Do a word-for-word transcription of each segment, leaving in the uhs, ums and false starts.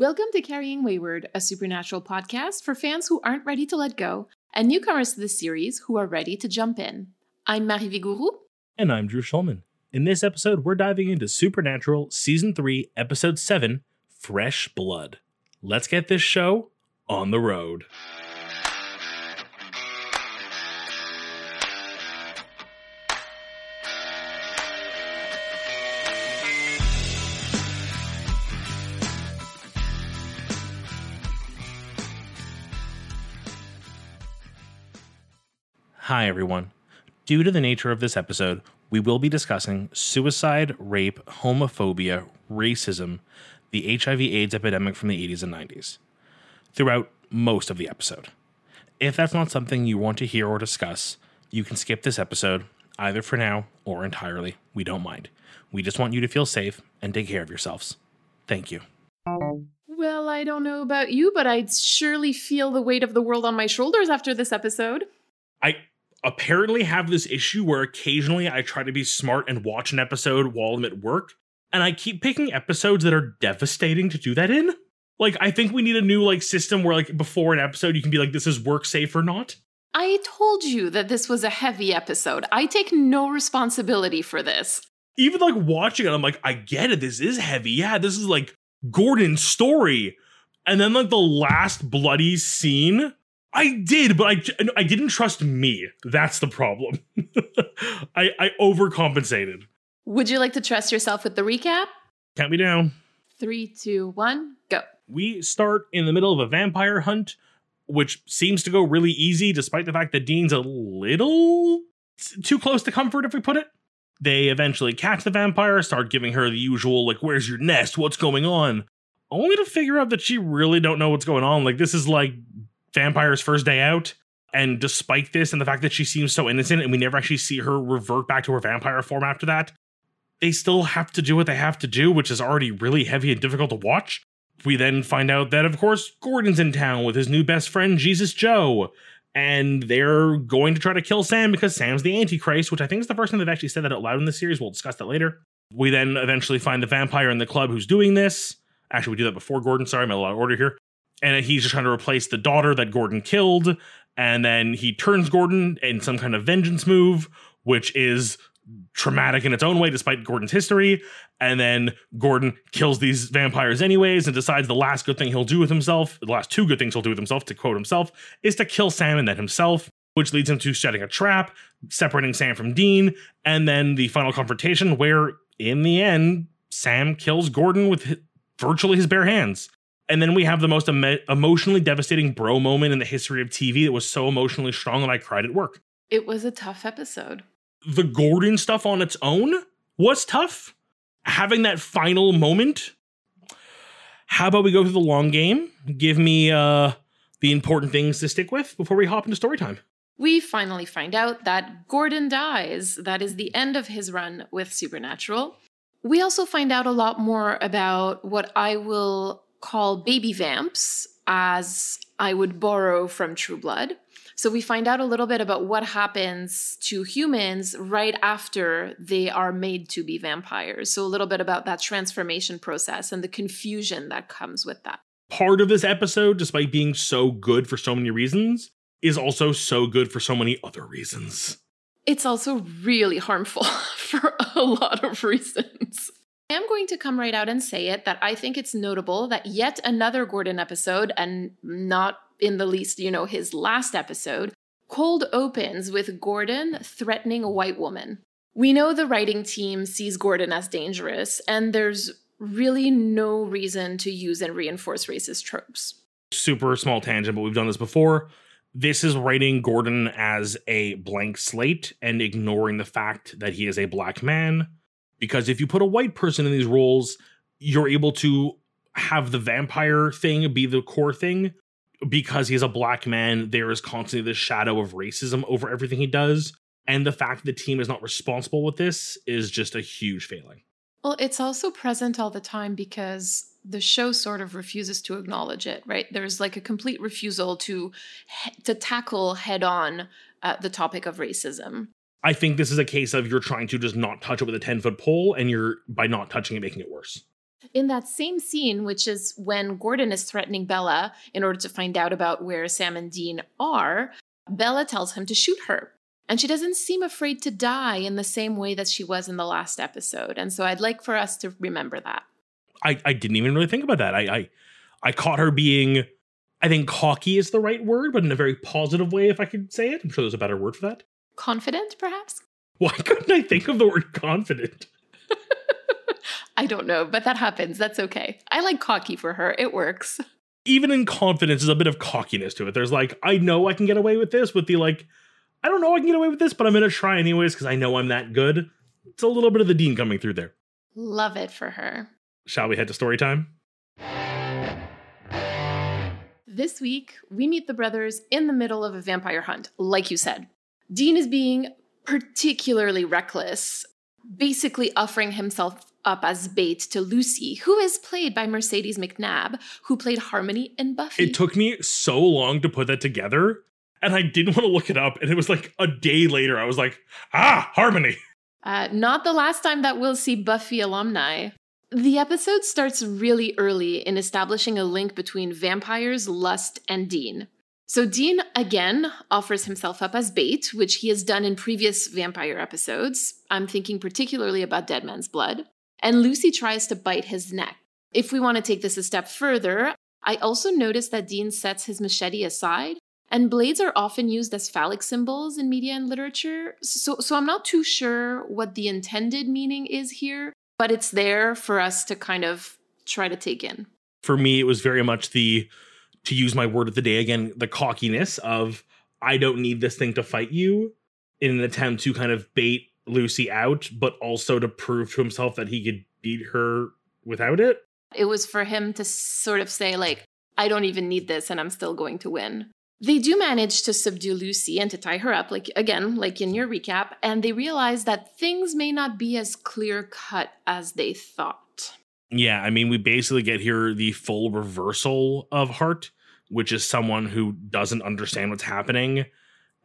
Welcome to Carrying Wayward, a supernatural podcast for fans who aren't ready to let go, and newcomers to the series who are ready to jump in. I'm Marie Vigourou. And I'm Drew Shulman. In this episode, we're diving into Supernatural Season three, Episode seven, Fresh Blood. Let's get this show on the road. Hi, everyone. Due to the nature of this episode, we will be discussing suicide, rape, homophobia, racism, the H I V AIDS epidemic from the eighties and nineties, throughout most of the episode. If that's not something you want to hear or discuss, you can skip this episode, either for now or entirely. We don't mind. We just want you to feel safe and take care of yourselves. Thank you. Well, I don't know about you, but I'd surely feel the weight of the world on my shoulders after this episode. I... apparently have this issue where occasionally I try to be smart and watch an episode while I'm at work, and I keep picking episodes that are devastating to do that in. Like, I think we need a new, like, system where, like, before an episode, you can be like, this is work safe or not. I told you that this was a heavy episode. I take no responsibility for this. Even, like, watching it, I'm like, I get it. This is heavy. Yeah, this is, like, Gordon's story. And then, like, the last bloody scene... I did, but I, I didn't trust me. That's the problem. I, I overcompensated. Would you like to trust yourself with the recap? Count me down. Three, two, one, go. We start in the middle of a vampire hunt, which seems to go really easy, despite the fact that Dean's a little too close to comfort, if we put it. They eventually catch the vampire, start giving her the usual, like, where's your nest? What's going on? Only to figure out that she really don't know what's going on. Like, this is like... vampire's first day out, and despite this and the fact that she seems so innocent and we never actually see her revert back to her vampire form after that, they still have to do what they have to do, which is already really heavy and difficult to watch. We then find out that, of course, Gordon's in town with his new best friend, Jesus Joe, and they're going to try to kill Sam because Sam's the Antichrist, which I think is the first time they've actually said that out loud in the series. We'll discuss that later. We then eventually find the vampire in the club who's doing this. Actually, we do that before Gordon. Sorry, I'm out of order here. And he's just trying to replace the daughter that Gordon killed. And then he turns Gordon in some kind of vengeance move, which is traumatic in its own way, despite Gordon's history. And then Gordon kills these vampires anyways and decides the last good thing he'll do with himself, the last two good things he'll do with himself, to quote himself, is to kill Sam and then himself, which leads him to setting a trap, separating Sam from Dean, and then the final confrontation where, in the end, Sam kills Gordon with his, virtually his bare hands. And then we have the most em- emotionally devastating bro moment in the history of T V that was so emotionally strong that I cried at work. It was a tough episode. The Gordon stuff on its own was tough. Having that final moment. How about we go through the long game? Give me uh, the important things to stick with before we hop into story time. We finally find out that Gordon dies. That is the end of his run with Supernatural. We also find out a lot more about what I will... call baby vamps, as I would borrow from True Blood. So we find out a little bit about what happens to humans right after they are made to be vampires. So a little bit about that transformation process and the confusion that comes with that. Part of this episode, despite being so good for so many reasons, is also so good for so many other reasons. It's also really harmful for a lot of reasons. I am going to come right out and say it, that I think it's notable that yet another Gordon episode, and not in the least, you know, his last episode, cold opens with Gordon threatening a white woman. We know the writing team sees Gordon as dangerous, and there's really no reason to use and reinforce racist tropes. Super small tangent, but we've done this before. This is writing Gordon as a blank slate and ignoring the fact that he is a black man. Because if you put a white person in these roles, you're able to have the vampire thing be the core thing. Because he's a black man, there is constantly this shadow of racism over everything he does. And the fact the team is not responsible with this is just a huge failing. Well, it's also present all the time because the show sort of refuses to acknowledge it, right? There's like a complete refusal to to tackle head on uh, the topic of racism. I think this is a case of you're trying to just not touch it with a ten-foot pole, and you're, by not touching it, making it worse. In that same scene, which is when Gordon is threatening Bella in order to find out about where Sam and Dean are, Bella tells him to shoot her. And she doesn't seem afraid to die in the same way that she was in the last episode. And so I'd like for us to remember that. I, I didn't even really think about that. I, I I caught her being, I think cocky is the right word, but in a very positive way, if I could say it. I'm sure there's a better word for that. Confident, perhaps? Why couldn't I think of the word confident? I don't know, but that happens. That's okay. I like cocky for her. It works. Even in confidence, there's a bit of cockiness to it. There's like, I know I can get away with this, with the like, I don't know I can get away with this, but I'm going to try anyways because I know I'm that good. It's a little bit of the Dean coming through there. Love it for her. Shall we head to story time? This week, we meet the brothers in the middle of a vampire hunt, like you said. Dean is being particularly reckless, basically offering himself up as bait to Lucy, who is played by Mercedes McNabb, who played Harmony in Buffy. It took me so long to put that together. And I didn't want to look it up. And it was like a day later, I was like, ah, Harmony. Uh, not the last time that we'll see Buffy alumni. The episode starts really early in establishing a link between vampires, lust, and Dean. So Dean, again, offers himself up as bait, which he has done in previous vampire episodes. I'm thinking particularly about Dead Man's Blood. And Lucy tries to bite his neck. If we want to take this a step further, I also noticed that Dean sets his machete aside. And blades are often used as phallic symbols in media and literature. So, so I'm not too sure what the intended meaning is here, but it's there for us to kind of try to take in. For me, it was very much the, to use my word of the day again, the cockiness of, I don't need this thing to fight you, in an attempt to kind of bait Lucy out, but also to prove to himself that he could beat her without it. It was for him to sort of say, like, I don't even need this and I'm still going to win. They do manage to subdue Lucy and to tie her up, like again, like in your recap, and they realize that things may not be as clear-cut as they thought. Yeah, I mean, we basically get here the full reversal of Hart, which is someone who doesn't understand what's happening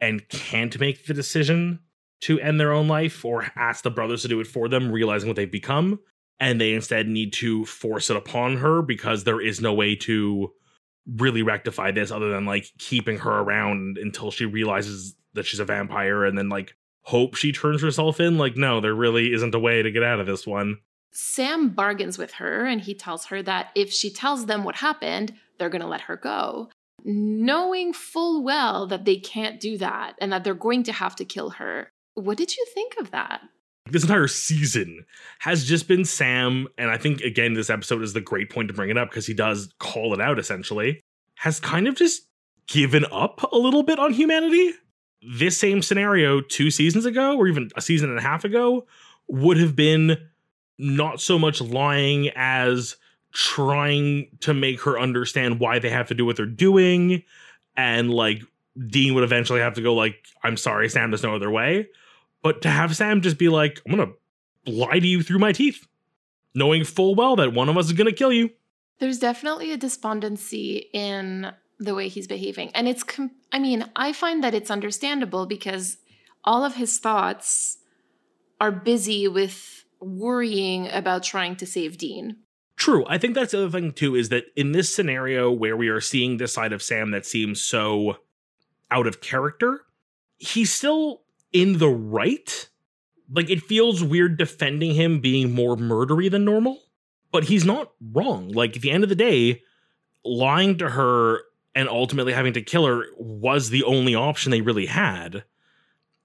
and can't make the decision to end their own life or ask the brothers to do it for them, realizing what they've become, and they instead need to force it upon her because there is no way to really rectify this other than like keeping her around until she realizes that she's a vampire and then like hope she turns herself in. Like, no, there really isn't a way to get out of this one. Sam bargains with her and he tells her that if she tells them what happened, they're going to let her go, knowing full well that they can't do that and that they're going to have to kill her. What did you think of that? This entire season has just been Sam, and I think, again, this episode is the great point to bring it up because he does call it out, essentially, has kind of just given up a little bit on humanity. This same scenario two seasons ago, or even a season and a half ago, would have been not so much lying as trying to make her understand why they have to do what they're doing, and, like, Dean would eventually have to go, like, I'm sorry, Sam, there's no other way. But to have Sam just be like, I'm going to lie to you through my teeth, knowing full well that one of us is going to kill you. There's definitely a despondency in the way he's behaving. And it's, com- I mean, I find that it's understandable because all of his thoughts are busy with worrying about trying to save Dean. True. I think that's the other thing, too, is that in this scenario where we are seeing this side of Sam that seems so out of character, he's still in the right. Like, it feels weird defending him being more murdery than normal, but he's not wrong. Like, at the end of the day, lying to her and ultimately having to kill her was the only option they really had.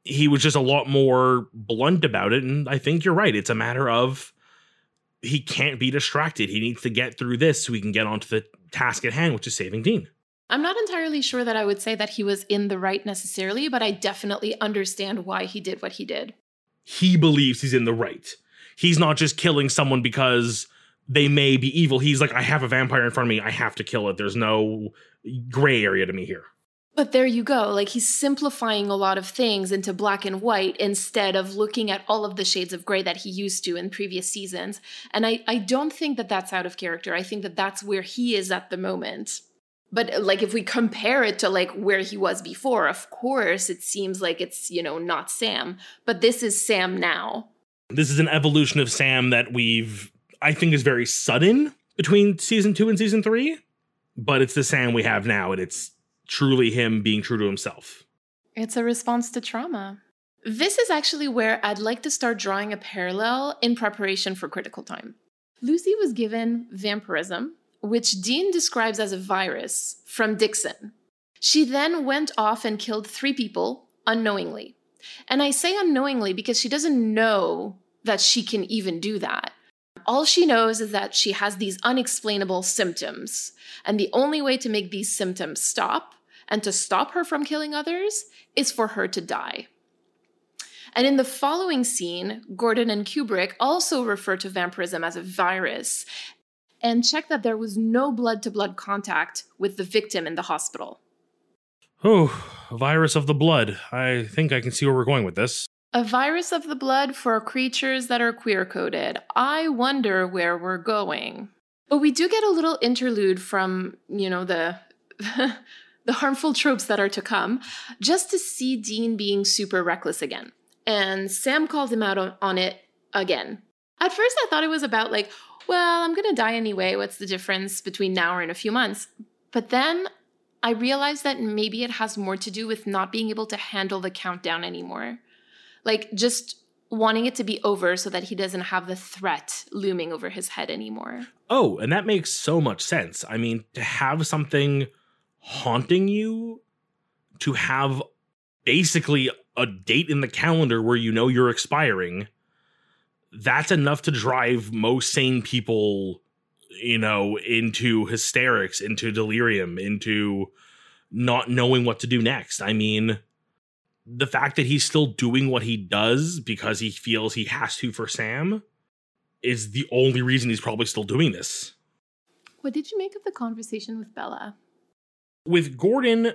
He was just a lot more blunt about it, and I think you're right. It's a matter of he can't be distracted. He needs to get through this so he can get onto the task at hand, which is saving Dean. I'm not entirely sure that I would say that he was in the right necessarily, but I definitely understand why he did what he did. He believes he's in the right. He's not just killing someone because they may be evil. He's like, I have a vampire in front of me. I have to kill it. There's no gray area to me here. But there you go. Like, he's simplifying a lot of things into black and white instead of looking at all of the shades of gray that he used to in previous seasons. And I, I don't think that that's out of character. I think that that's where he is at the moment. But, like, if we compare it to, like, where he was before, of course, it seems like it's, you know, not Sam. But this is Sam now. This is an evolution of Sam that we've I think is very sudden between season two and season three, but it's the Sam we have now, and it's truly him being true to himself. It's a response to trauma. This is actually where I'd like to start drawing a parallel in preparation for Critical Time. Lucy was given vampirism, which Dean describes as a virus, from Dixon. She then went off and killed three people unknowingly. And I say unknowingly because she doesn't know that she can even do that. All she knows is that she has these unexplainable symptoms. And the only way to make these symptoms stop and to stop her from killing others is for her to die. And in the following scene, Gordon and Kubrick also refer to vampirism as a virus and check that there was no blood-to-blood contact with the victim in the hospital. Oh, a virus of the blood. I think I can see where we're going with this. A virus of the blood for creatures that are queer-coded. I wonder where we're going. But we do get a little interlude from, you know, the... the harmful tropes that are to come, just to see Dean being super reckless again. And Sam called him out on, on it again. At first, I thought it was about like, well, I'm going to die anyway. What's the difference between now or in a few months? But then I realized that maybe it has more to do with not being able to handle the countdown anymore. Like just wanting it to be over so that he doesn't have the threat looming over his head anymore. Oh, and that makes so much sense. I mean, to have something haunting you, to have basically a date in the calendar where you know you're expiring, that's enough to drive most sane people, you know, into hysterics, into delirium, into not knowing what to do next. I mean, the fact that he's still doing what he does because he feels he has to for Sam is the only reason he's probably still doing this. What did you make of the conversation with Bella? With Gordon,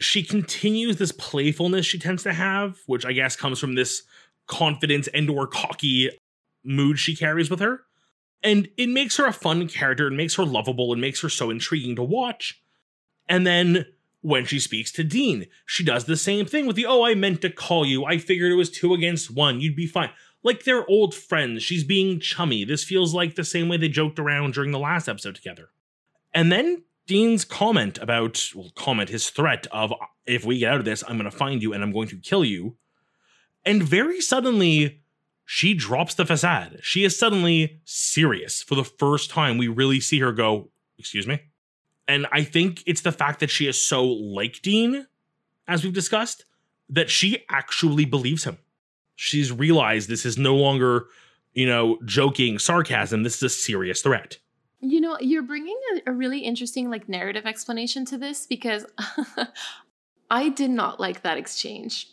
she continues this playfulness she tends to have, which I guess comes from this confidence and or cocky mood she carries with her. And it makes her a fun character. It makes her lovable. It makes her so intriguing to watch. And then when she speaks to Dean, she does the same thing with the, oh, I meant to call you. I figured it was two against one. You'd be fine. Like they're old friends. She's being chummy. This feels like the same way they joked around during the last episode together. And then Dean's comment about, well, comment, his threat of, if we get out of this, I'm going to find you and I'm going to kill you. And very suddenly, she drops the facade. She is suddenly serious for the first time. We really see her go, excuse me. And I think it's the fact that she is so like Dean, as we've discussed, that she actually believes him. She's realized this is no longer, you know, joking sarcasm. This is a serious threat. You know, you're bringing a, a really interesting, like, narrative explanation to this because I did not like that exchange,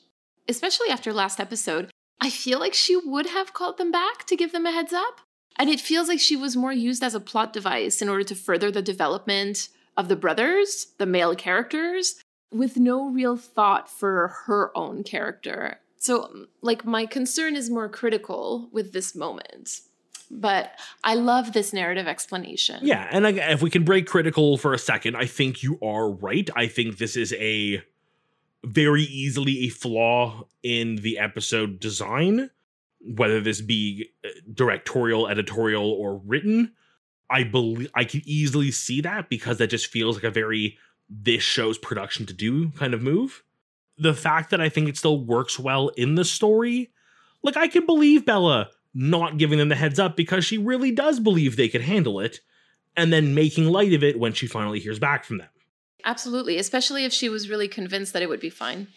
especially after last episode. I feel like she would have called them back to give them a heads up. And it feels like she was more used as a plot device in order to further the development of the brothers, the male characters, with no real thought for her own character. So, like, my concern is more critical with this moment. But I love this narrative explanation. Yeah, and again, if we can break critical for a second, I think you are right. I think this is a very easily a flaw in the episode design, whether this be directorial, editorial, or written. I believe I can easily see that because that just feels like a very this show's production to do kind of move. The fact that I think it still works well in the story, like I can believe Bella not giving them the heads up because she really does believe they could handle it, and then making light of it when she finally hears back from them. Absolutely, especially if she was really convinced that it would be fine.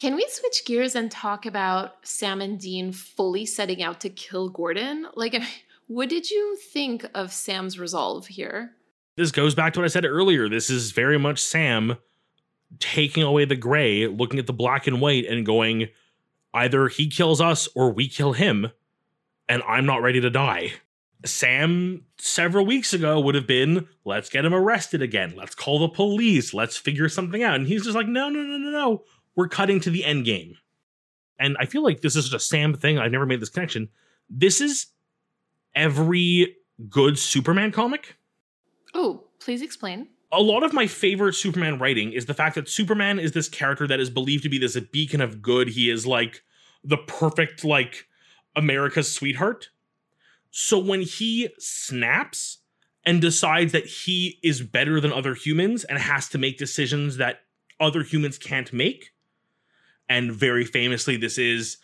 Can we switch gears and talk about Sam and Dean fully setting out to kill Gordon? Like, what did you think of Sam's resolve here? This goes back to what I said earlier. This is very much Sam taking away the gray, looking at the black and white and going, either he kills us or we kill him. And I'm not ready to die. Sam, several weeks ago, would have been, let's get him arrested again. Let's call the police. Let's figure something out. And he's just like, no, no, no, no, no. We're cutting to the end game. And I feel like this is such a Sam thing. I've never made this connection. This is every good Superman comic. Oh, please explain. A lot of my favorite Superman writing is the fact that Superman is this character that is believed to be this beacon of good. He is like the perfect, like, America's sweetheart. So when he snaps and decides that he is better than other humans and has to make decisions that other humans can't make, and very famously, this is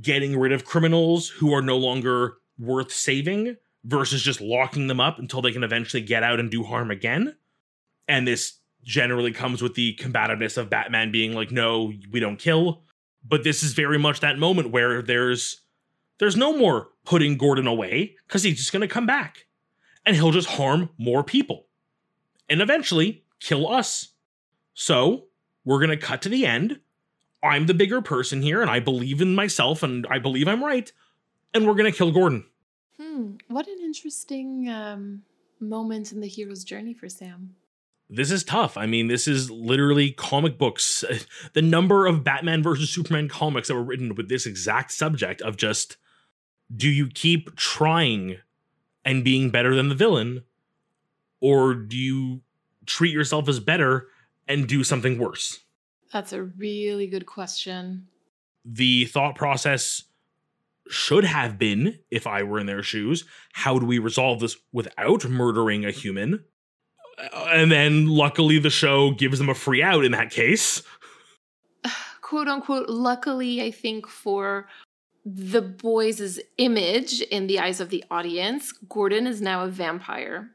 getting rid of criminals who are no longer worth saving versus just locking them up until they can eventually get out and do harm again. And this generally comes with the combativeness of Batman being like, no, we don't kill. But this is very much that moment where there's there's no more putting Gordon away, because he's just going to come back and he'll just harm more people and eventually kill us. So we're going to cut to the end. I'm the bigger person here, and I believe in myself, and I believe I'm right, and we're going to kill Gordon. Hmm. What an interesting um, moment in the hero's journey for Sam. This is tough. I mean, this is literally comic books. The number of Batman versus Superman comics that were written with this exact subject of just, do you keep trying and being better than the villain, or do you treat yourself as better and do something worse? That's a really good question. The thought process should have been, if I were in their shoes, how do we resolve this without murdering a human? And then luckily the show gives them a free out in that case. Quote unquote, luckily, I think for the boys' image in the eyes of the audience, Gordon is now a vampire,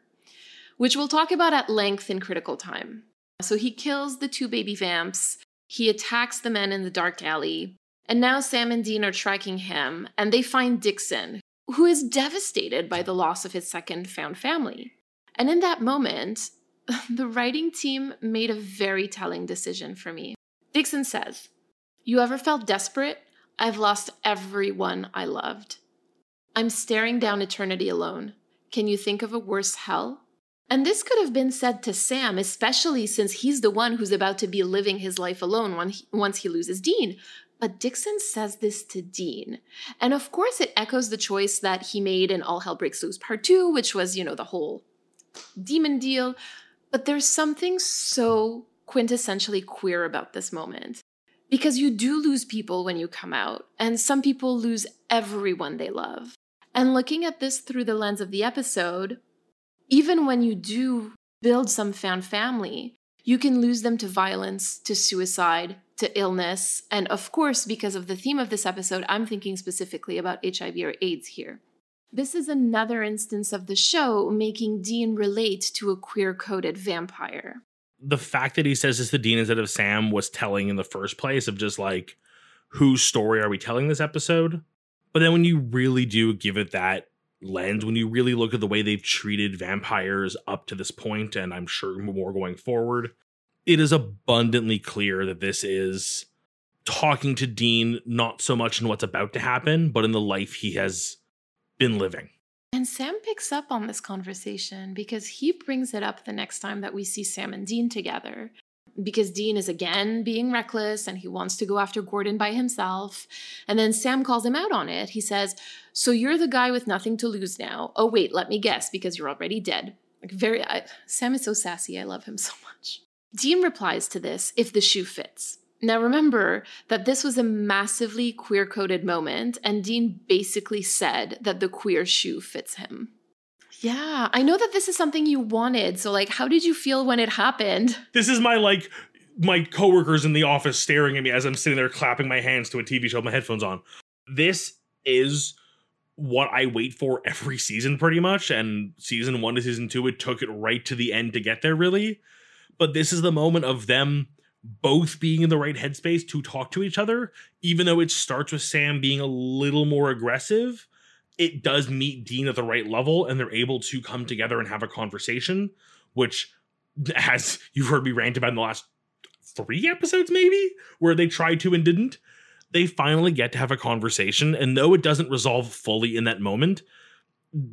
which we'll talk about at length in Critical Time. So he kills the two baby vamps. He attacks the men in the dark alley, and now Sam and Dean are tracking him, and they find Dixon, who is devastated by the loss of his second found family. And in that moment, the writing team made a very telling decision for me. Dixon says, "You ever felt desperate? I've lost everyone I loved. I'm staring down eternity alone. Can you think of a worse hell?" And this could have been said to Sam, especially since he's the one who's about to be living his life alone when he, once he loses Dean. But Dixon says this to Dean. And of course, it echoes the choice that he made in All Hell Breaks Loose Part two, which was, you know, the whole demon deal. But there's something so quintessentially queer about this moment. Because you do lose people when you come out, and some people lose everyone they love. And looking at this through the lens of the episode, even when you do build some found family, you can lose them to violence, to suicide, to illness. And of course, because of the theme of this episode, I'm thinking specifically about H I V or AIDS here. This is another instance of the show making Dean relate to a queer-coded vampire. The fact that he says this to Dean instead of Sam was telling in the first place of just like, whose story are we telling this episode? But then when you really do give it that lens, when you really look at the way they've treated vampires up to this point, and I'm sure more going forward, it is abundantly clear that this is talking to Dean not so much in what's about to happen, but in the life he has been living. And Sam picks up on this conversation because he brings it up the next time that we see Sam and Dean together, because Dean is again being reckless and he wants to go after Gordon by himself. And then Sam calls him out on it. He says, "So you're the guy with nothing to lose now. Oh, wait, let me guess, because you're already dead." Like very, I, Sam is so sassy. I love him so much. Dean replies to this, "If the shoe fits." Now remember that this was a massively queer-coded moment, and Dean basically said that the queer shoe fits him. Yeah, I know that this is something you wanted. So, like, how did you feel when it happened? This is my, like, my coworkers in the office staring at me as I'm sitting there clapping my hands to a T V show with my headphones on. This is what I wait for every season, pretty much. And season one to season two, it took it right to the end to get there, really. But this is the moment of them both being in the right headspace to talk to each other, even though it starts with Sam being a little more aggressive. It does meet Dean at the right level, and they're able to come together and have a conversation, which, as you've heard me rant about in the last three episodes, maybe, where they tried to and didn't, they finally get to have a conversation. And though it doesn't resolve fully in that moment,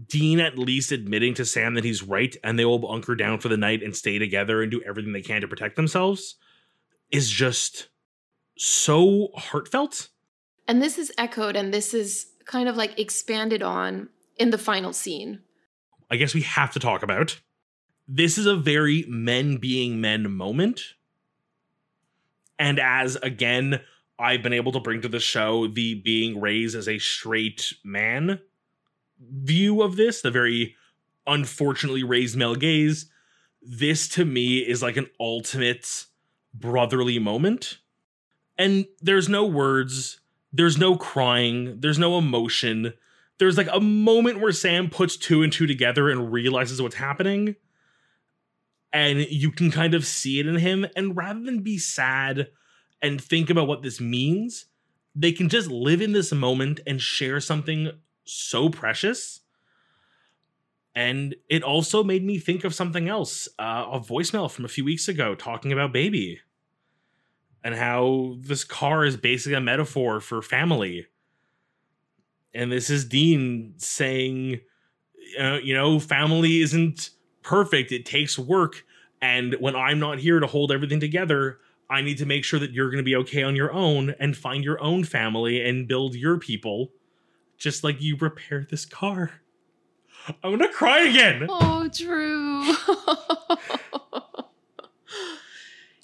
Dean at least admitting to Sam that he's right, and they will bunker down for the night and stay together and do everything they can to protect themselves, is just so heartfelt. And this is echoed, and this is kind of like expanded on in the final scene. I guess we have to talk about, this is a very men being men moment. And as, again, I've been able to bring to the show the being raised as a straight man view of this, the very unfortunately raised male gaze, this to me is like an ultimate brotherly moment. And there's no words, there's no crying, there's no emotion. There's like a moment where Sam puts two and two together and realizes what's happening. And you can kind of see it in him. And rather than be sad and think about what this means, they can just live in this moment and share something so precious. And it also made me think of something else, uh, a voicemail from a few weeks ago talking about baby and how this car is basically a metaphor for family. And this is Dean saying, uh, you know, family isn't perfect. It takes work. And when I'm not here to hold everything together, I need to make sure that you're going to be okay on your own and find your own family and build your people just like you repair this car. I'm going to cry again. Oh, Drew.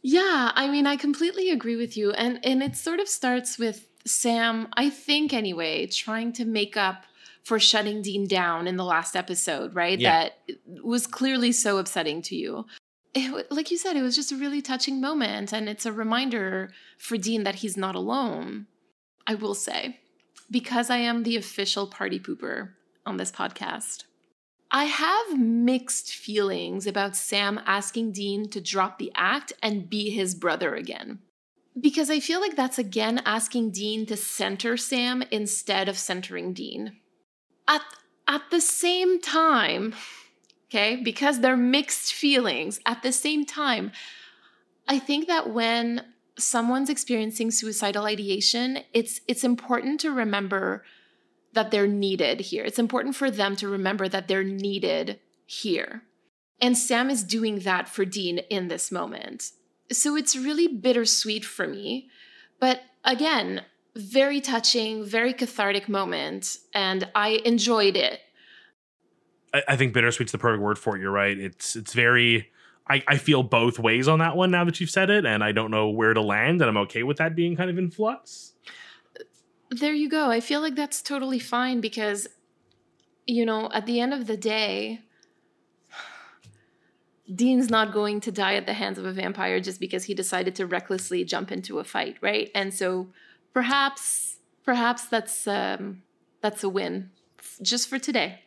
Yeah, I mean, I completely agree with you. And, and it sort of starts with Sam, I think anyway, trying to make up for shutting Dean down in the last episode, right? Yeah. That was clearly so upsetting to you. It, like you said, it was just a really touching moment. And it's a reminder for Dean that he's not alone. I will say, because I am the official party pooper on this podcast, I have mixed feelings about Sam asking Dean to drop the act and be his brother again. Because I feel like that's again asking Dean to center Sam instead of centering Dean. At, at the same time... Okay, because they're mixed feelings. At the same time, I think that when someone's experiencing suicidal ideation, it's it's important to remember that they're needed here. It's important for them to remember that they're needed here. And Sam is doing that for Dean in this moment. So it's really bittersweet for me. But again, very touching, very cathartic moment. And I enjoyed it. I think bittersweet's the perfect word for it. You're right. It's it's very, I, I feel both ways on that one now that you've said it, and I don't know where to land, and I'm okay with that being kind of in flux. There you go. I feel like that's totally fine because, you know, at the end of the day, Dean's not going to die at the hands of a vampire just because he decided to recklessly jump into a fight, right? And so perhaps, perhaps that's um, that's a win just for today.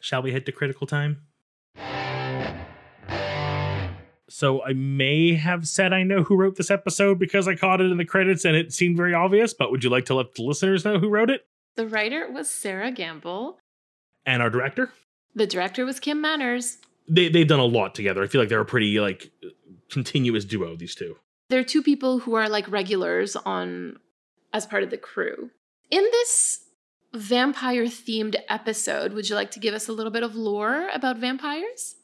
Shall we hit the critical time? So I may have said I know who wrote this episode because I caught it in the credits and it seemed very obvious, but would you like to let the listeners know who wrote it? The writer was Sarah Gamble. And our director? The director was Kim Manners. They, they've done a lot together. I feel like they're a pretty like continuous duo, these two. They're two people who are like regulars on as part of the crew. In this vampire-themed episode, would you like to give us a little bit of lore about vampires?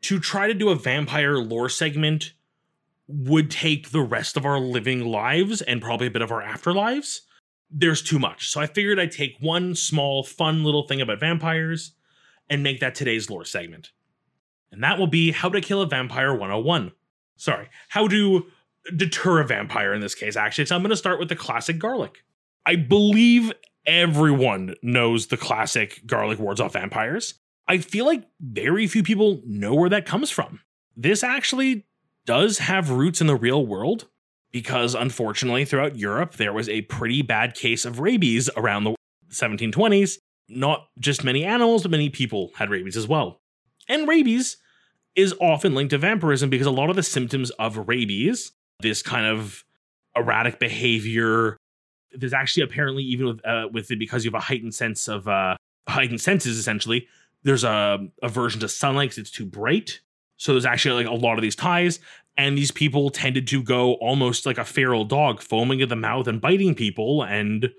To try to do a vampire lore segment would take the rest of our living lives and probably a bit of our afterlives. There's too much. So I figured I'd take one small, fun little thing about vampires and make that today's lore segment. And that will be How to Kill a Vampire one oh one. Sorry, how to deter a vampire in this case, actually. So I'm going to start with the classic garlic. I believe everyone knows the classic garlic wards off vampires. I feel like very few people know where that comes from. This actually does have roots in the real world because, unfortunately, throughout Europe, there was a pretty bad case of rabies around the seventeen twenties. Not just many animals, but many people had rabies as well. And rabies is often linked to vampirism because a lot of the symptoms of rabies, this kind of erratic behavior, there's actually apparently even with uh, with it because you have a heightened sense of uh, heightened senses. Essentially, there's a aversion to sunlight because it's too bright. So there's actually like a lot of these ties, and these people tended to go almost like a feral dog, foaming at the mouth and biting people. And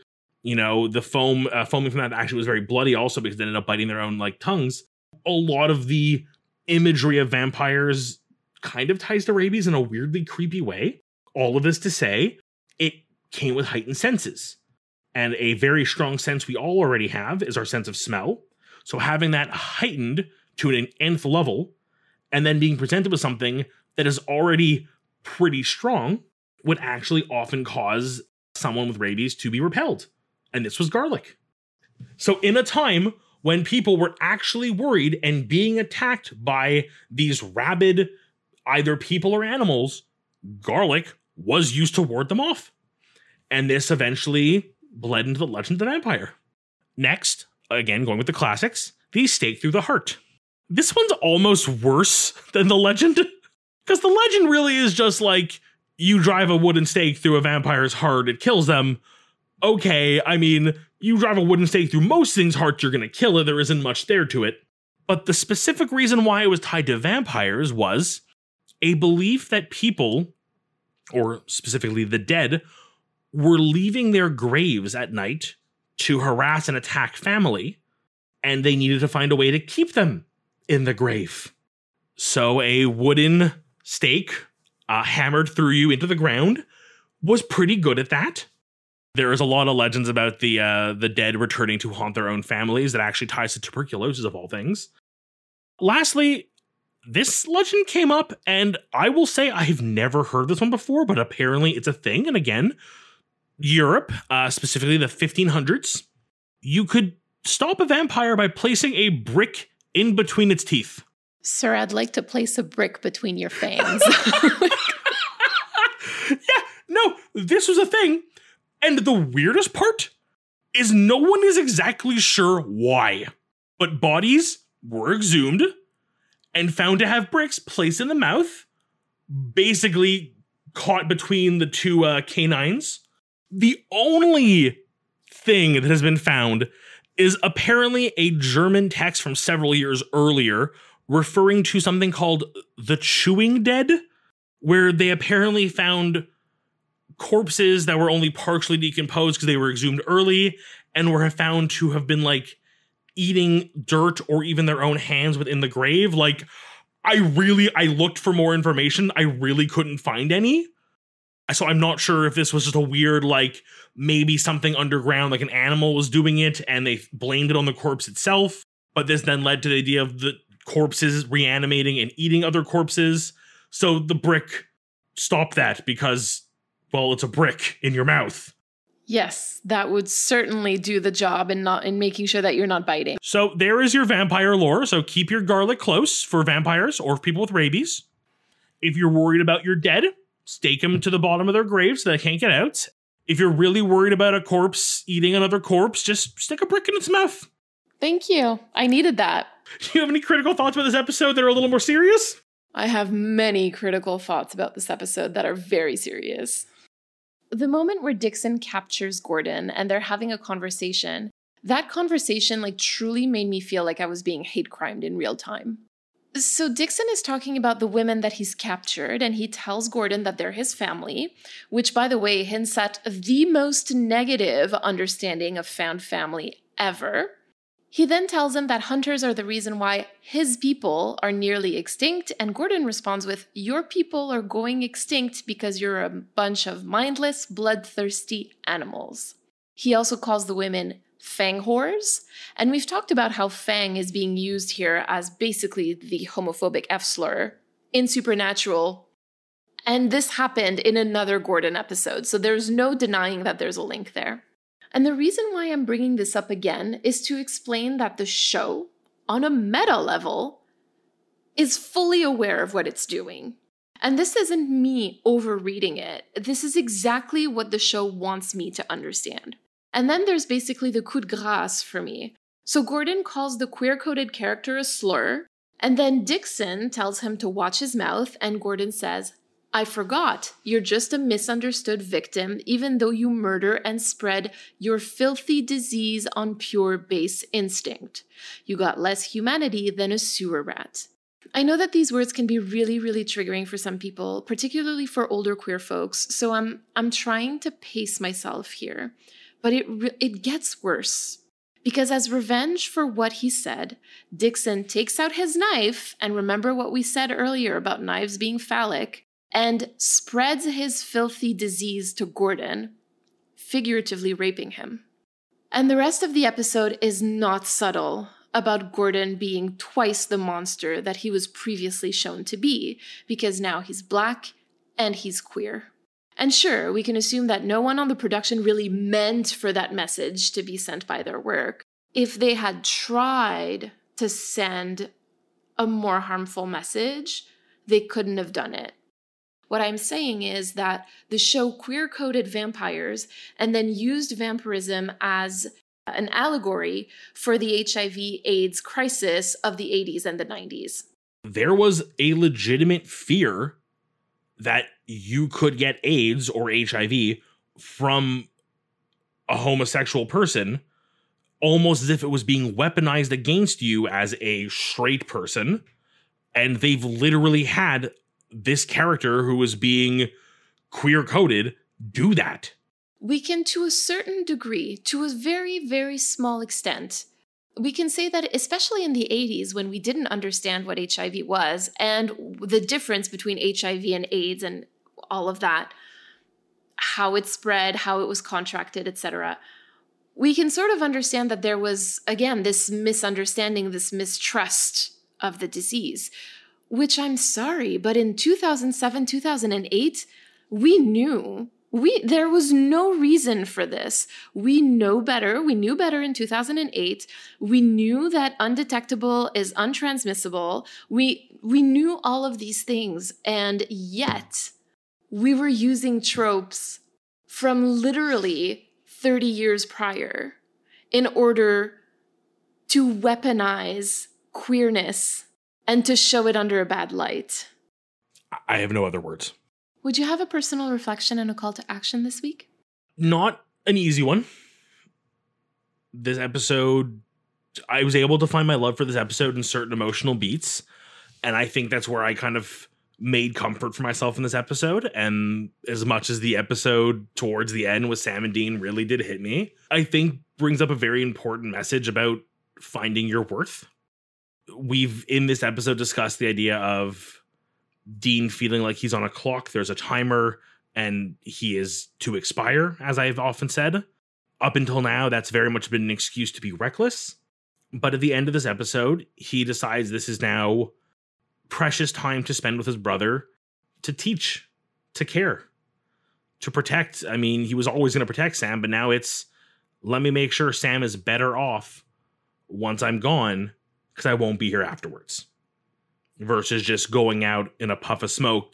you know the foam uh, foaming from that actually was very bloody, also because they ended up biting their own like tongues. A lot of the imagery of vampires kind of ties to rabies in a weirdly creepy way. All of this to say, it came with heightened senses. And a very strong sense we all already have is our sense of smell. So having that heightened to an nth level and then being presented with something that is already pretty strong would actually often cause someone with rabies to be repelled. And this was garlic. So in a time when people were actually worried and being attacked by these rabid, either people or animals, garlic was used to ward them off. And this eventually bled into the legend of the vampire. Next, again, going with the classics, the stake through the heart. This one's almost worse than the legend, because the legend really is just like, you drive a wooden stake through a vampire's heart, it kills them. Okay, I mean, you drive a wooden stake through most things' hearts, you're going to kill it. There isn't much there to it. But the specific reason why it was tied to vampires was a belief that people, or specifically the dead, were leaving their graves at night to harass and attack family, and they needed to find a way to keep them in the grave. So a wooden stake uh, hammered through you into the ground was pretty good at that. There is a lot of legends about the uh, the dead returning to haunt their own families that actually ties to tuberculosis of all things. Lastly, this legend came up, and I will say I've never heard this one before, but apparently it's a thing. And again, Europe, uh, specifically the fifteen hundreds, you could stop a vampire by placing a brick in between its teeth. Sir, I'd like to place a brick between your fangs. Yeah, no, this was a thing. And the weirdest part is no one is exactly sure why, but bodies were exhumed and found to have bricks placed in the mouth, basically caught between the two uh, canines. The only thing that has been found is apparently a German text from several years earlier referring to something called the Chewing Dead, where they apparently found corpses that were only partially decomposed because they were exhumed early and were found to have been like eating dirt or even their own hands within the grave. Like, I really, I looked for more information. I really couldn't find any. So I'm not sure if this was just a weird, like maybe something underground, like an animal was doing it and they blamed it on the corpse itself. But this then led to the idea of the corpses reanimating and eating other corpses. So the brick stopped that because, well, it's a brick in your mouth. Yes, that would certainly do the job in not in making sure that you're not biting. So there is your vampire lore. So keep your garlic close for vampires or people with rabies. If you're worried about your dead, stake them to the bottom of their grave so they can't get out. If you're really worried about a corpse eating another corpse, just stick a brick in its mouth. Thank you. I needed that. Do you have any critical thoughts about this episode that are a little more serious? I have many critical thoughts about this episode that are very serious. The moment where Dixon captures Gordon and they're having a conversation, that conversation like truly made me feel like I was being hate crimed in real time. So Dixon is talking about the women that he's captured, and he tells Gordon that they're his family, which, by the way, hints at the most negative understanding of found family ever. He then tells him that hunters are the reason why his people are nearly extinct, and Gordon responds with, "Your people are going extinct because you're a bunch of mindless, bloodthirsty animals." He also calls the women fang whores, and we've talked about how fang is being used here as basically the homophobic F-slur in Supernatural, and this happened in another Gordon episode, so there's no denying that there's a link there. And the reason why I'm bringing this up again is to explain that the show, on a meta level, is fully aware of what it's doing. And this isn't me overreading it. This is exactly what the show wants me to understand. And then there's basically the coup de grâce for me. So Gordon calls the queer-coded character a slur, and then Dixon tells him to watch his mouth, and Gordon says, "I forgot, you're just a misunderstood victim, even though you murder and spread your filthy disease on pure base instinct. You got less humanity than a sewer rat." I know that these words can be really, really triggering for some people, particularly for older queer folks, so I'm I'm trying to pace myself here. But it it gets worse, because as revenge for what he said, Dixon takes out his knife, and remember what we said earlier about knives being phallic, and spreads his filthy disease to Gordon, figuratively raping him. And the rest of the episode is not subtle about Gordon being twice the monster that he was previously shown to be, because now he's black and he's queer. And sure, we can assume that no one on the production really meant for that message to be sent by their work, if they had tried to send a more harmful message, they couldn't have done it. What I'm saying is that the show queer-coded vampires and then used vampirism as an allegory for the H I V AIDS crisis of the eighties and the nineties. There was a legitimate fear that you could get AIDS or H I V from a homosexual person, almost as if it was being weaponized against you as a straight person. And they've literally had this character who is being queer coded do that. We can, to a certain degree, to a very, very small extent, we can say that, especially in the eighties, when we didn't understand what H I V was and the difference between H I V and AIDS and all of that, how it spread, how it was contracted, et cetera, we can sort of understand that there was, again, this misunderstanding, this mistrust of the disease, which I'm sorry, but in two thousand seven, two thousand eight, we knew. We there was no reason for this. We know better. We knew better in two thousand eight. We knew that undetectable is untransmissible. We we knew all of these things, and yet we were using tropes from literally thirty years prior in order to weaponize queerness and to show it under a bad light. I have no other words. Would you have a personal reflection and a call to action this week? Not an easy one. This episode, I was able to find my love for this episode in certain emotional beats. And I think that's where I kind of made comfort for myself in this episode. And as much as the episode towards the end with Sam and Dean really did hit me, I think brings up a very important message about finding your worth. We've, in this episode, discussed the idea of Dean feeling like he's on a clock, there's a timer, and he is to expire, as I've often said. Up until now, that's very much been an excuse to be reckless. But at the end of this episode, he decides this is now precious time to spend with his brother, to teach, to care, to protect. I mean, he was always going to protect Sam, but now it's, let me make sure Sam is better off once I'm gone, because I won't be here afterwards. Versus just going out in a puff of smoke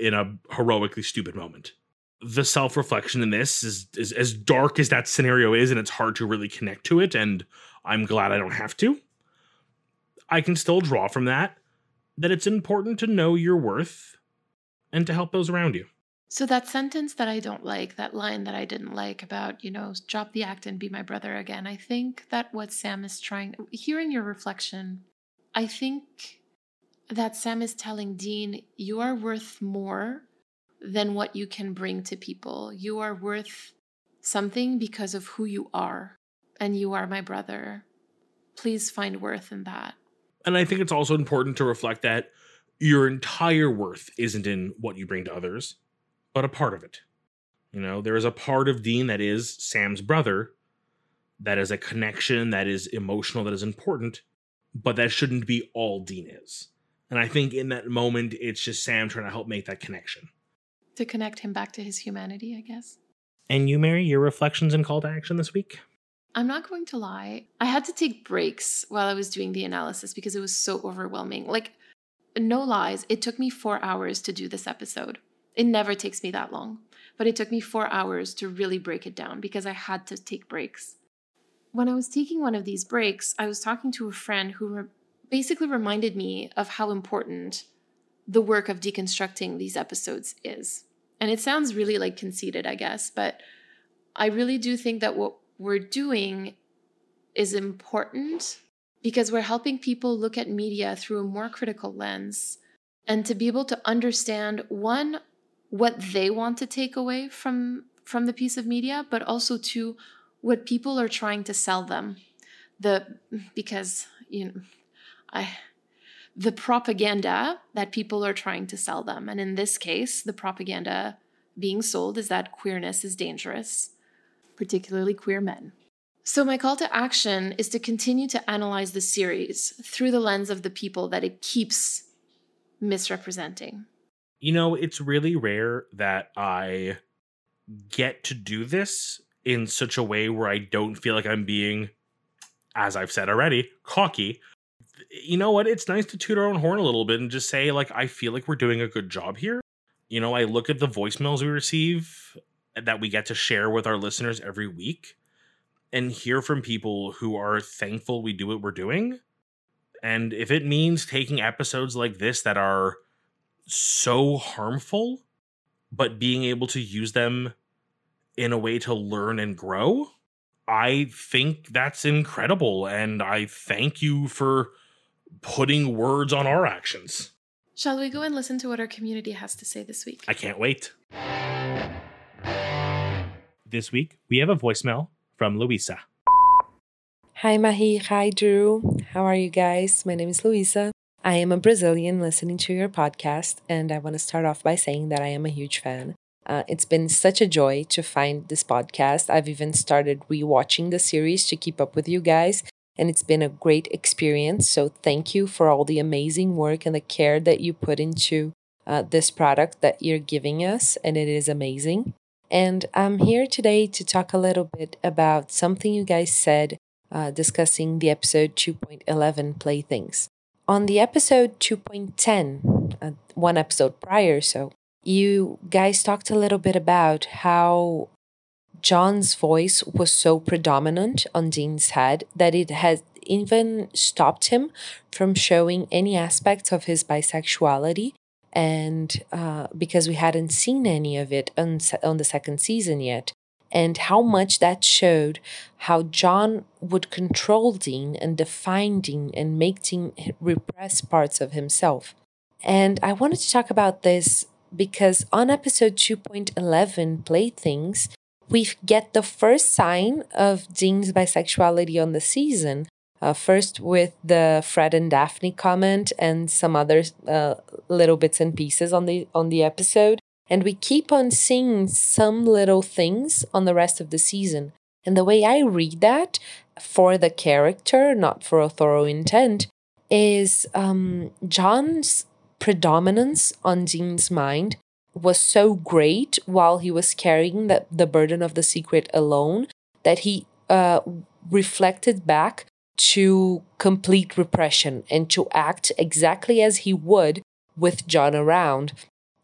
in a heroically stupid moment. The self-reflection in this is, is as dark as that scenario is, and it's hard to really connect to it, and I'm glad I don't have to. I can still draw from that, that it's important to know your worth and to help those around you. So that sentence that I don't like, that line that I didn't like about, you know, drop the act and be my brother again, I think that what Sam is trying, hearing your reflection, I think that Sam is telling Dean, you are worth more than what you can bring to people. You are worth something because of who you are, and you are my brother. Please find worth in that. And I think it's also important to reflect that your entire worth isn't in what you bring to others, but a part of it. You know, there is a part of Dean that is Sam's brother, that is a connection, that is emotional, that is important, but that shouldn't be all Dean is. And I think in that moment, it's just Sam trying to help make that connection. To connect him back to his humanity, I guess. And you, Mary, your reflections and call to action this week? I'm not going to lie. I had to take breaks while I was doing the analysis because it was so overwhelming. Like, no lies, it took me four hours to do this episode. It never takes me that long. But it took me four hours to really break it down because I had to take breaks. When I was taking one of these breaks, I was talking to a friend who re- basically reminded me of how important the work of deconstructing these episodes is. And it sounds really like conceited, I guess, but I really do think that what we're doing is important because we're helping people look at media through a more critical lens and to be able to understand, one, what they want to take away from, from the piece of media, but also, two, what people are trying to sell them. The, because, you know, I, the propaganda that people are trying to sell them. And in this case, the propaganda being sold is that queerness is dangerous, particularly queer men. So my call to action is to continue to analyze the series through the lens of the people that it keeps misrepresenting. You know, it's really rare that I get to do this in such a way where I don't feel like I'm being as I've said already, cocky. You know what? It's nice to toot our own horn a little bit and just say, like, I feel like we're doing a good job here. You know, I look at the voicemails we receive that we get to share with our listeners every week and hear from people who are thankful we do what we're doing. And if it means taking episodes like this that are so harmful, but being able to use them in a way to learn and grow, I think that's incredible. And I thank you for putting words on our actions. Shall we go and listen to what our community has to say this week? I can't wait. This week, we have a voicemail from Luisa. Hi, Mahi. Hi, Drew. How are you guys? My name is Luisa. I am a Brazilian listening to your podcast, and I want to start off by saying that I am a huge fan. Uh, it's been such a joy to find this podcast. I've even started rewatching the series to keep up with you guys, and it's been a great experience. So thank you for all the amazing work and the care that you put into uh, this product that you're giving us, and it is amazing. And I'm here today to talk a little bit about something you guys said uh, discussing the episode two point eleven, Playthings. On the episode two point ten, uh, one episode prior, so you guys talked a little bit about how John's voice was so predominant on Dean's head that it had even stopped him from showing any aspects of his bisexuality, and uh, because we hadn't seen any of it on, on the second season yet, and how much that showed how John would control Dean and define Dean and make Dean repress parts of himself. And I wanted to talk about this because on episode two point eleven, Playthings, we get the first sign of Dean's bisexuality on the season, uh, first with the Fred and Daphne comment and some other uh, little bits and pieces on the on the episode. And we keep on seeing some little things on the rest of the season. And the way I read that, for the character, not for a thorough intent, is um, John's predominance on Dean's mind was so great while he was carrying the, the burden of the secret alone that he uh, reflected back to complete repression and to act exactly as he would with John around.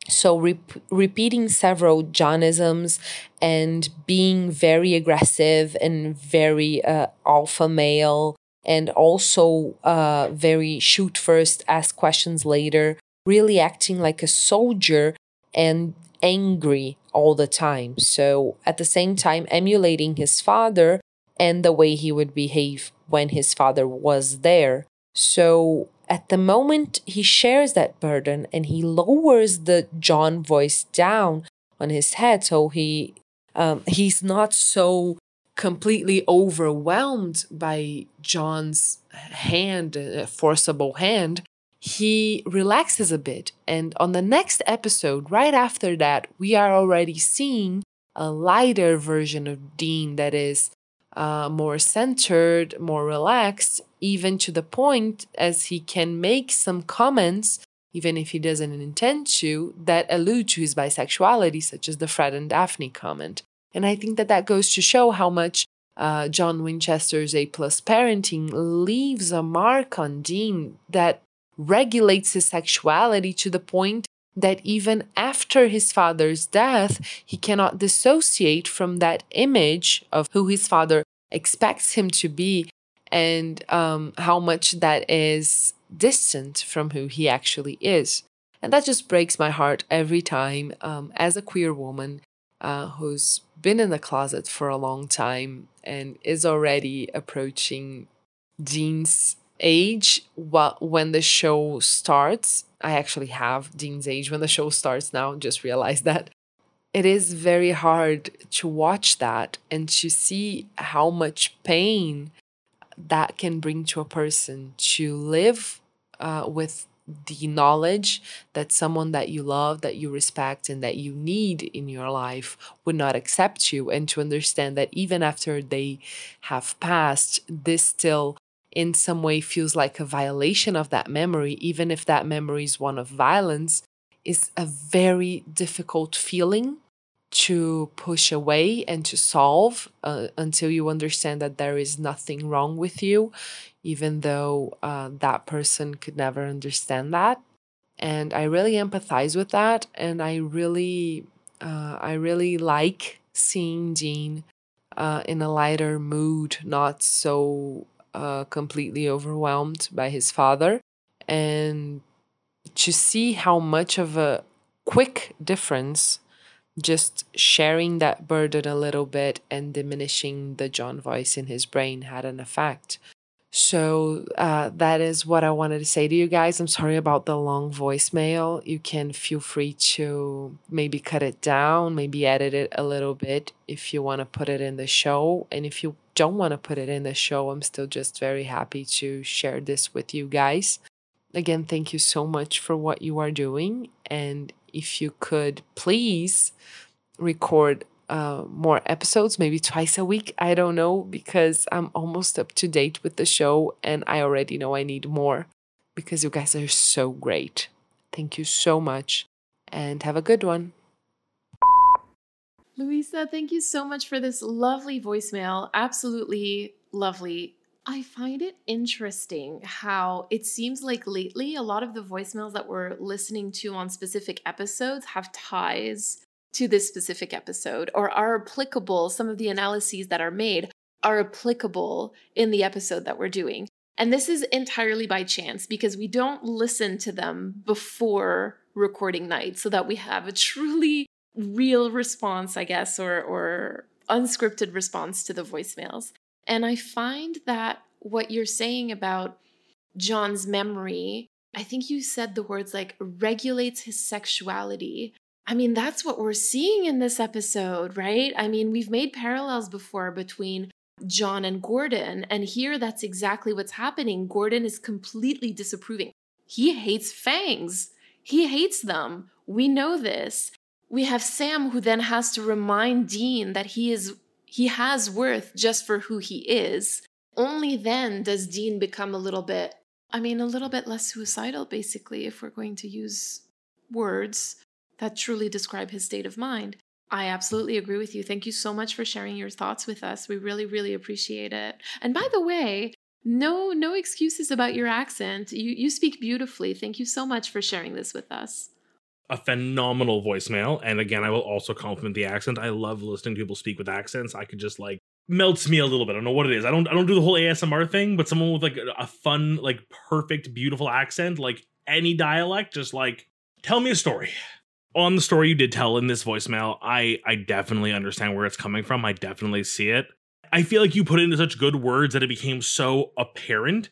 So re- repeating several Johnisms and being very aggressive and very uh, alpha male and also uh, very shoot first, ask questions later, really acting like a soldier and angry all the time. So at the same time, emulating his father and the way he would behave when his father was there. So at the moment he shares that burden and he lowers the John voice down on his head, so he um, he's not so completely overwhelmed by John's hand, uh, forcible hand. He relaxes a bit, and on the next episode, right after that, we are already seeing a lighter version of Dean that is uh, more centered, more relaxed, even to the point as he can make some comments, even if he doesn't intend to, that allude to his bisexuality, such as the Fred and Daphne comment. And I think that that goes to show how much uh, John Winchester's A plus parenting leaves a mark on Dean that regulates his sexuality to the point that even after his father's death, he cannot dissociate from that image of who his father expects him to be and um, how much that is distant from who he actually is. And that just breaks my heart every time um, as a queer woman uh, who's been in the closet for a long time and is already approaching Dean's age when the show starts. I actually have Dean's age when the show starts now, just realized that. It is very hard to watch that and to see how much pain that can bring to a person to live uh, with the knowledge that someone that you love, that you respect, and that you need in your life would not accept you, and to understand that even after they have passed, this still in some way feels like a violation of that memory, even if that memory is one of violence, is a very difficult feeling to push away and to solve uh, until you understand that there is nothing wrong with you, even though uh, that person could never understand that. And I really empathize with that. And I really, uh, I really like seeing Dean uh, in a lighter mood, not so uh, completely overwhelmed by his father. And to see how much of a quick difference just sharing that burden a little bit and diminishing the John voice in his brain had an effect. So uh, that is what I wanted to say to you guys. I'm sorry about the long voicemail. You can feel free to maybe cut it down, maybe edit it a little bit if you want to put it in the show. And if you don't want to put it in the show, I'm still just very happy to share this with you guys. Again, thank you so much for what you are doing. And if you could please record uh, more episodes, maybe twice a week. I don't know, because I'm almost up to date with the show and I already know I need more because you guys are so great. Thank you so much and have a good one. Luisa, thank you so much for this lovely voicemail. Absolutely lovely. I find it interesting how it seems like lately a lot of the voicemails that we're listening to on specific episodes have ties to this specific episode or are applicable. Some of the analyses that are made are applicable in the episode that we're doing. And this is entirely by chance because we don't listen to them before recording night so that we have a truly real response, I guess, or, or unscripted response to the voicemails. And I find that what you're saying about John's memory, I think you said the words like regulates his sexuality. I mean, that's what we're seeing in this episode, right? I mean, we've made parallels before between John and Gordon, and here that's exactly what's happening. Gordon is completely disapproving. He hates fangs. He hates them. We know this. We have Sam, who then has to remind Dean that he is... he has worth just for who he is. Only then does Dean become a little bit, I mean, a little bit less suicidal, basically, if we're going to use words that truly describe his state of mind. I absolutely agree with you. Thank you so much for sharing your thoughts with us. We really, really appreciate it. And by the way, no, no excuses about your accent. You, you speak beautifully. Thank you so much for sharing this with us. A phenomenal voicemail. And again, I will also compliment the accent. I love listening to people speak with accents. I could just like melts me a little bit. I don't know what it is. I don't I don't do the whole A S M R thing, but someone with like a fun, like perfect, beautiful accent, like any dialect, just like tell me a story. On the story you did tell in this voicemail, I, I definitely understand where it's coming from. I definitely see it. I feel like you put it into such good words that it became so apparent.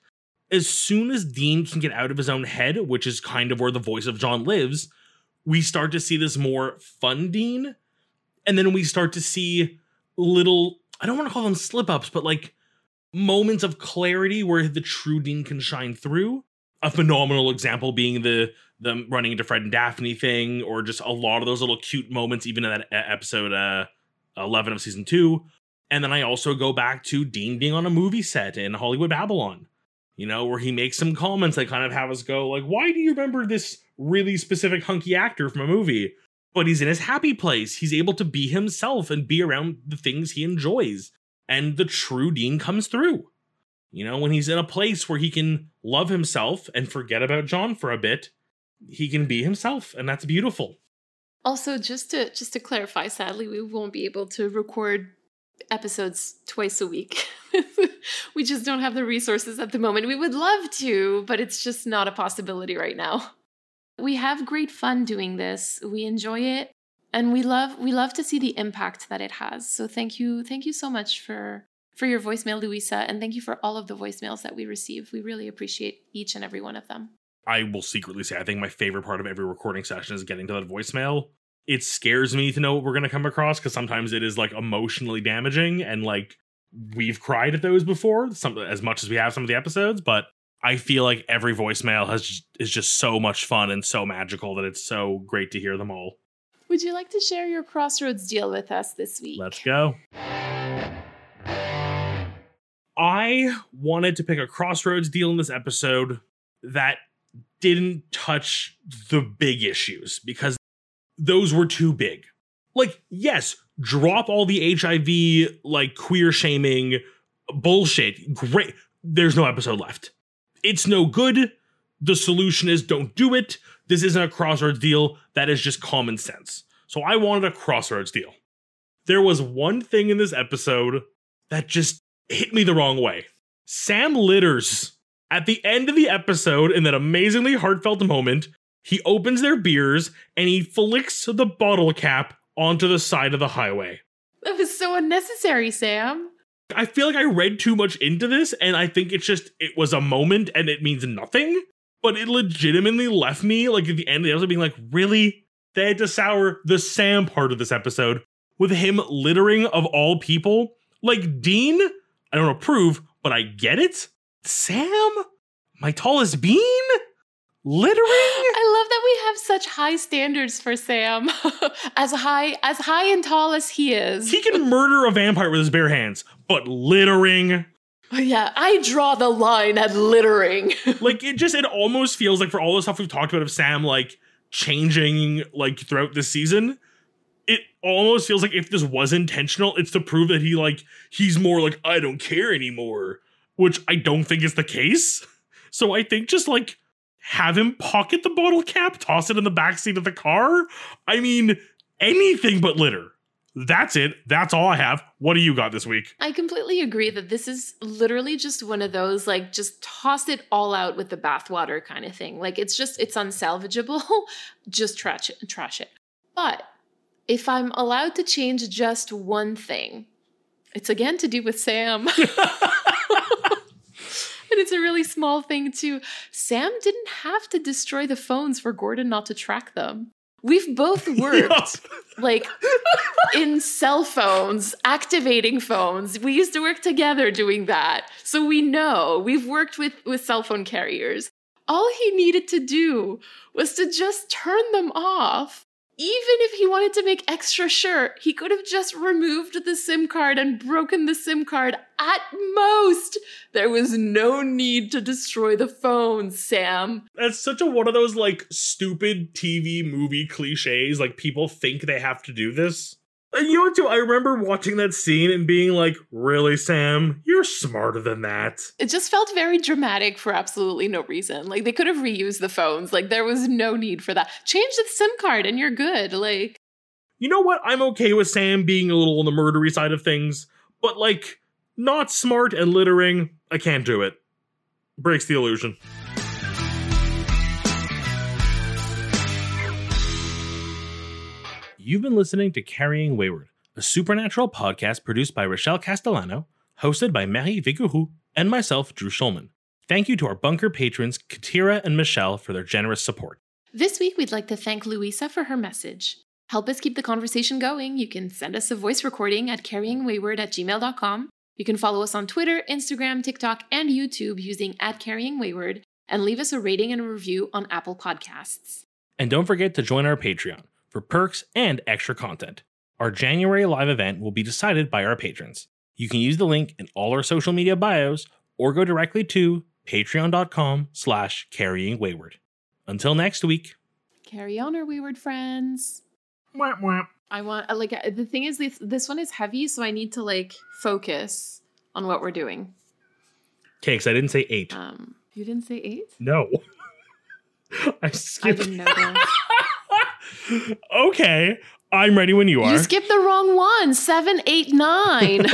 As soon as Dean can get out of his own head, which is kind of where the voice of John lives, we start to see this more fun Dean, and then we start to see little, I don't want to call them slip-ups, but like moments of clarity where the true Dean can shine through. A phenomenal example being the the running into Fred and Daphne thing, or just a lot of those little cute moments, even in that episode uh, eleven of season two. And then I also go back to Dean being on a movie set in Hollywood Babylon, you know, where he makes some comments that kind of have us go like, why do you remember this really specific hunky actor from a movie? But he's in his happy place. He's able to be himself and be around the things he enjoys. And the true Dean comes through, you know, when he's in a place where he can love himself and forget about John for a bit, he can be himself. And that's beautiful. Also, just to just to clarify, sadly, we won't be able to record episodes twice a week. We just don't have the resources at the moment. We would love to, but it's just not a possibility right now. We have great fun doing this. We enjoy it. And we love we love to see the impact that it has. So thank you. Thank you so much for, for your voicemail, Luisa. And thank you for all of the voicemails that we receive. We really appreciate each and every one of them. I will secretly say I think my favorite part of every recording session is getting to that voicemail. It scares me to know what we're going to come across because sometimes it is like emotionally damaging. And like we've cried at those before, some, as much as we have some of the episodes, but I feel like every voicemail has is just so much fun and so magical that it's so great to hear them all. Would you like to share your Crossroads deal with us this week? Let's go. I wanted to pick a Crossroads deal in this episode that didn't touch the big issues because those were too big. Like, yes, drop all the H I V, like, queer shaming bullshit. Great. There's no episode left. It's no good. The solution is don't do it. This isn't a Crossroads deal. That is just common sense. So I wanted a Crossroads deal. There was one thing in this episode that just hit me the wrong way. Sam litters. At the end of the episode, in that amazingly heartfelt moment, he opens their beers and he flicks the bottle cap onto the side of the highway. That was so unnecessary, Sam. I feel like I read too much into this, and I think it's just, it was a moment and it means nothing. But it legitimately left me, like, at the end of the episode being like, really? They had to sour the Sam part of this episode with him littering, of all people. Like, Dean, I don't approve, but I get it. Sam, my tallest bean, littering. I love that we have such high standards for Sam. as high as high and tall as he is. He can murder a vampire with his bare hands, but littering. Yeah, I draw the line at littering. Like, it just, it almost feels like, for all the stuff we've talked about of Sam, like, changing, like, throughout this season, it almost feels like if this was intentional, it's to prove that he, like, he's more like, I don't care anymore, which I don't think is the case. So I think just, like, have him pocket the bottle cap, toss it in the backseat of the car. I mean, anything but litter. That's it. That's all I have. What do you got this week? I completely agree that this is literally just one of those, like, just toss it all out with the bathwater kind of thing. Like, it's just, it's unsalvageable. Just trash it, trash it. But if I'm allowed to change just one thing, it's again to do with Sam. And it's a really small thing too. Sam didn't have to destroy the phones for Gordon not to track them. We've both worked, yep. like, in cell phones, activating phones. We used to work together doing that. So we know. We've worked with, with cell phone carriers. All he needed to do was to just turn them off. Even if he wanted to make extra sure, he could have just removed the SIM card and broken the SIM card at most. There was no need to destroy the phone, Sam. That's such a one of those, like, stupid T V movie cliches. Like, people think they have to do this. And you know what, too? I remember watching that scene and being like, really, Sam? You're smarter than that. It just felt very dramatic for absolutely no reason. Like, they could have reused the phones. Like, there was no need for that. Change the SIM card and you're good. Like, you know what? I'm okay with Sam being a little on the murdery side of things. But, like, not smart and littering. I can't do it. Breaks the illusion. You've been listening to Carrying Wayward, a supernatural podcast produced by Rochelle Castellano, hosted by Marie Vigourou, and myself, Drew Shulman. Thank you to our bunker patrons, Katira and Michelle, for their generous support. This week, we'd like to thank Luisa for her message. Help us keep the conversation going. You can send us a voice recording at carryingwayward at gmail dot com. You can follow us on Twitter, Instagram, TikTok, and YouTube using at carryingwayward, and leave us a rating and a review on Apple Podcasts. And don't forget to join our Patreon for perks and extra content. Our January live event will be decided by our patrons. You can use the link in all our social media bios or go directly to patreon.com slash carryingwayward. Until next week. Carry on, our wayward friends. Mwah, mwah. I want, like, the thing is, this, this one is heavy, so I need to, like, focus on what we're doing. Okay, because I didn't say eight. Um, you didn't say eight? No. I skipped. I didn't know that. Okay, I'm ready when you are. You skipped the wrong one. Seven, eight, nine.